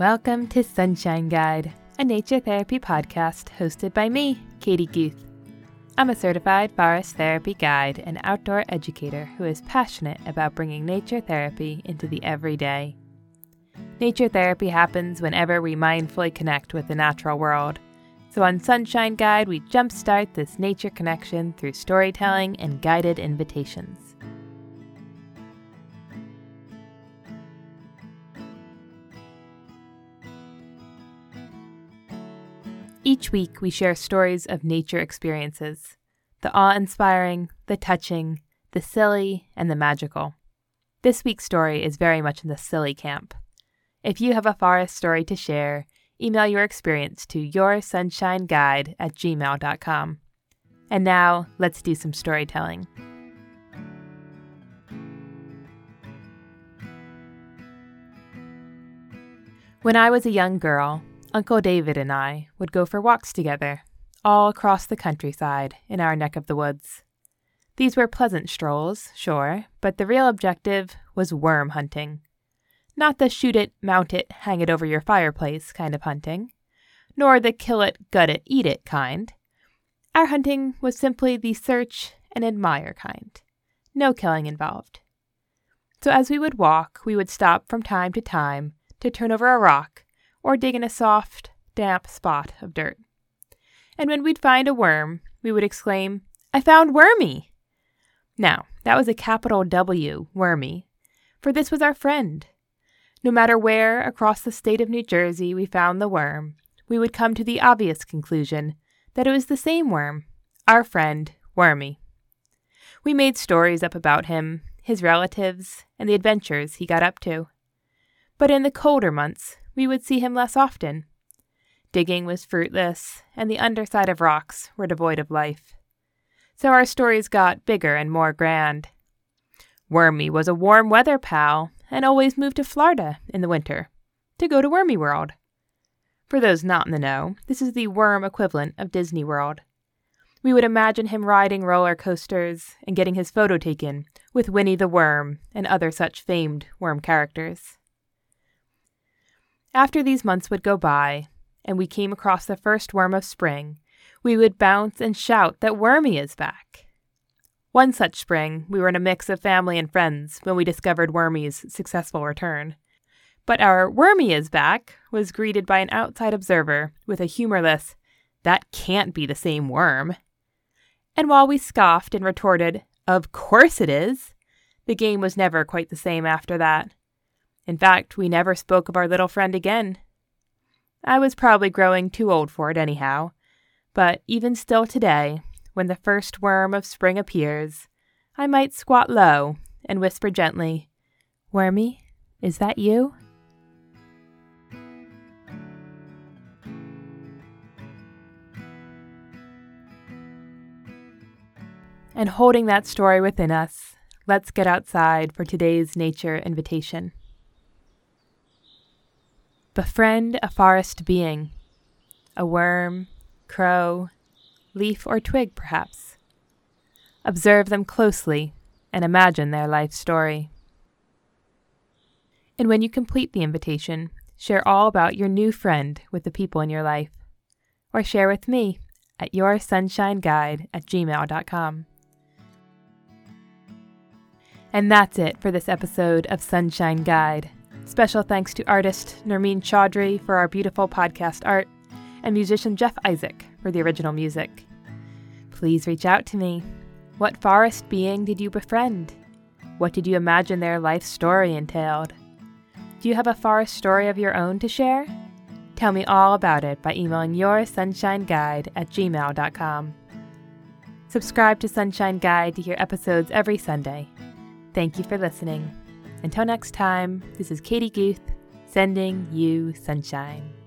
Welcome to Sunshine Guide, a nature therapy podcast hosted by me, Katie Guth. I'm a certified forest therapy guide and outdoor educator who is passionate about bringing nature therapy into the everyday. Nature therapy happens whenever we mindfully connect with the natural world. So on Sunshine Guide, we jumpstart this nature connection through storytelling and guided invitations. Each week, we share stories of nature experiences, the awe-inspiring, the touching, the silly, and the magical. This week's story is very much in the silly camp. If you have a forest story to share, email your experience to yoursunshineguide@gmail.com. And now, let's do some storytelling. When I was a young girl, Uncle David and I would go for walks together, all across the countryside in our neck of the woods. These were pleasant strolls, sure, but the real objective was worm hunting. Not the shoot it, mount it, hang it over your fireplace kind of hunting, nor the kill it, gut it, eat it kind. Our hunting was simply the search and admire kind. No killing involved. So as we would walk, we would stop from time to time to turn over a rock or dig in a soft, damp spot of dirt. And when we'd find a worm, we would exclaim, "I found Wormy!" Now, that was a capital W, Wormy, for this was our friend. No matter where across the state of New Jersey we found the worm, we would come to the obvious conclusion that it was the same worm, our friend, Wormy. We made stories up about him, his relatives, and the adventures he got up to. But in the colder months, we would see him less often. Digging was fruitless, and the underside of rocks were devoid of life. So our stories got bigger and more grand. Wormy was a warm weather pal and always moved to Florida in the winter to go to Wormy World. For those not in the know, this is the worm equivalent of Disney World. We would imagine him riding roller coasters and getting his photo taken with Winnie the Worm and other such famed worm characters. After these months would go by, and we came across the first worm of spring, we would bounce and shout that Wormy is back. One such spring, we were in a mix of family and friends when we discovered Wormy's successful return. But our "Wormy is back" was greeted by an outside observer with a humorless, "That can't be the same worm." And while we scoffed and retorted, "Of course it is," the game was never quite the same after that. In fact, we never spoke of our little friend again. I was probably growing too old for it anyhow, but even still today, when the first worm of spring appears, I might squat low and whisper gently, "Wormy, is that you?" And holding that story within us, let's get outside for today's nature invitation. Befriend a forest being, a worm, crow, leaf or twig perhaps. Observe them closely and imagine their life story. And when you complete the invitation, share all about your new friend with the people in your life, or share with me at yoursunshineguide@gmail.com. And that's it for this episode of Sunshine Guide. Special thanks to artist Nirmine Chaudhry for our beautiful podcast art and musician Jeff Isaac for the original music. Please reach out to me. What forest being did you befriend? What did you imagine their life story entailed? Do you have a forest story of your own to share? Tell me all about it by emailing yoursunshineguide@gmail.com. Subscribe to Sunshine Guide to hear episodes every Sunday. Thank you for listening. Until next time, this is Katie Guth, sending you sunshine.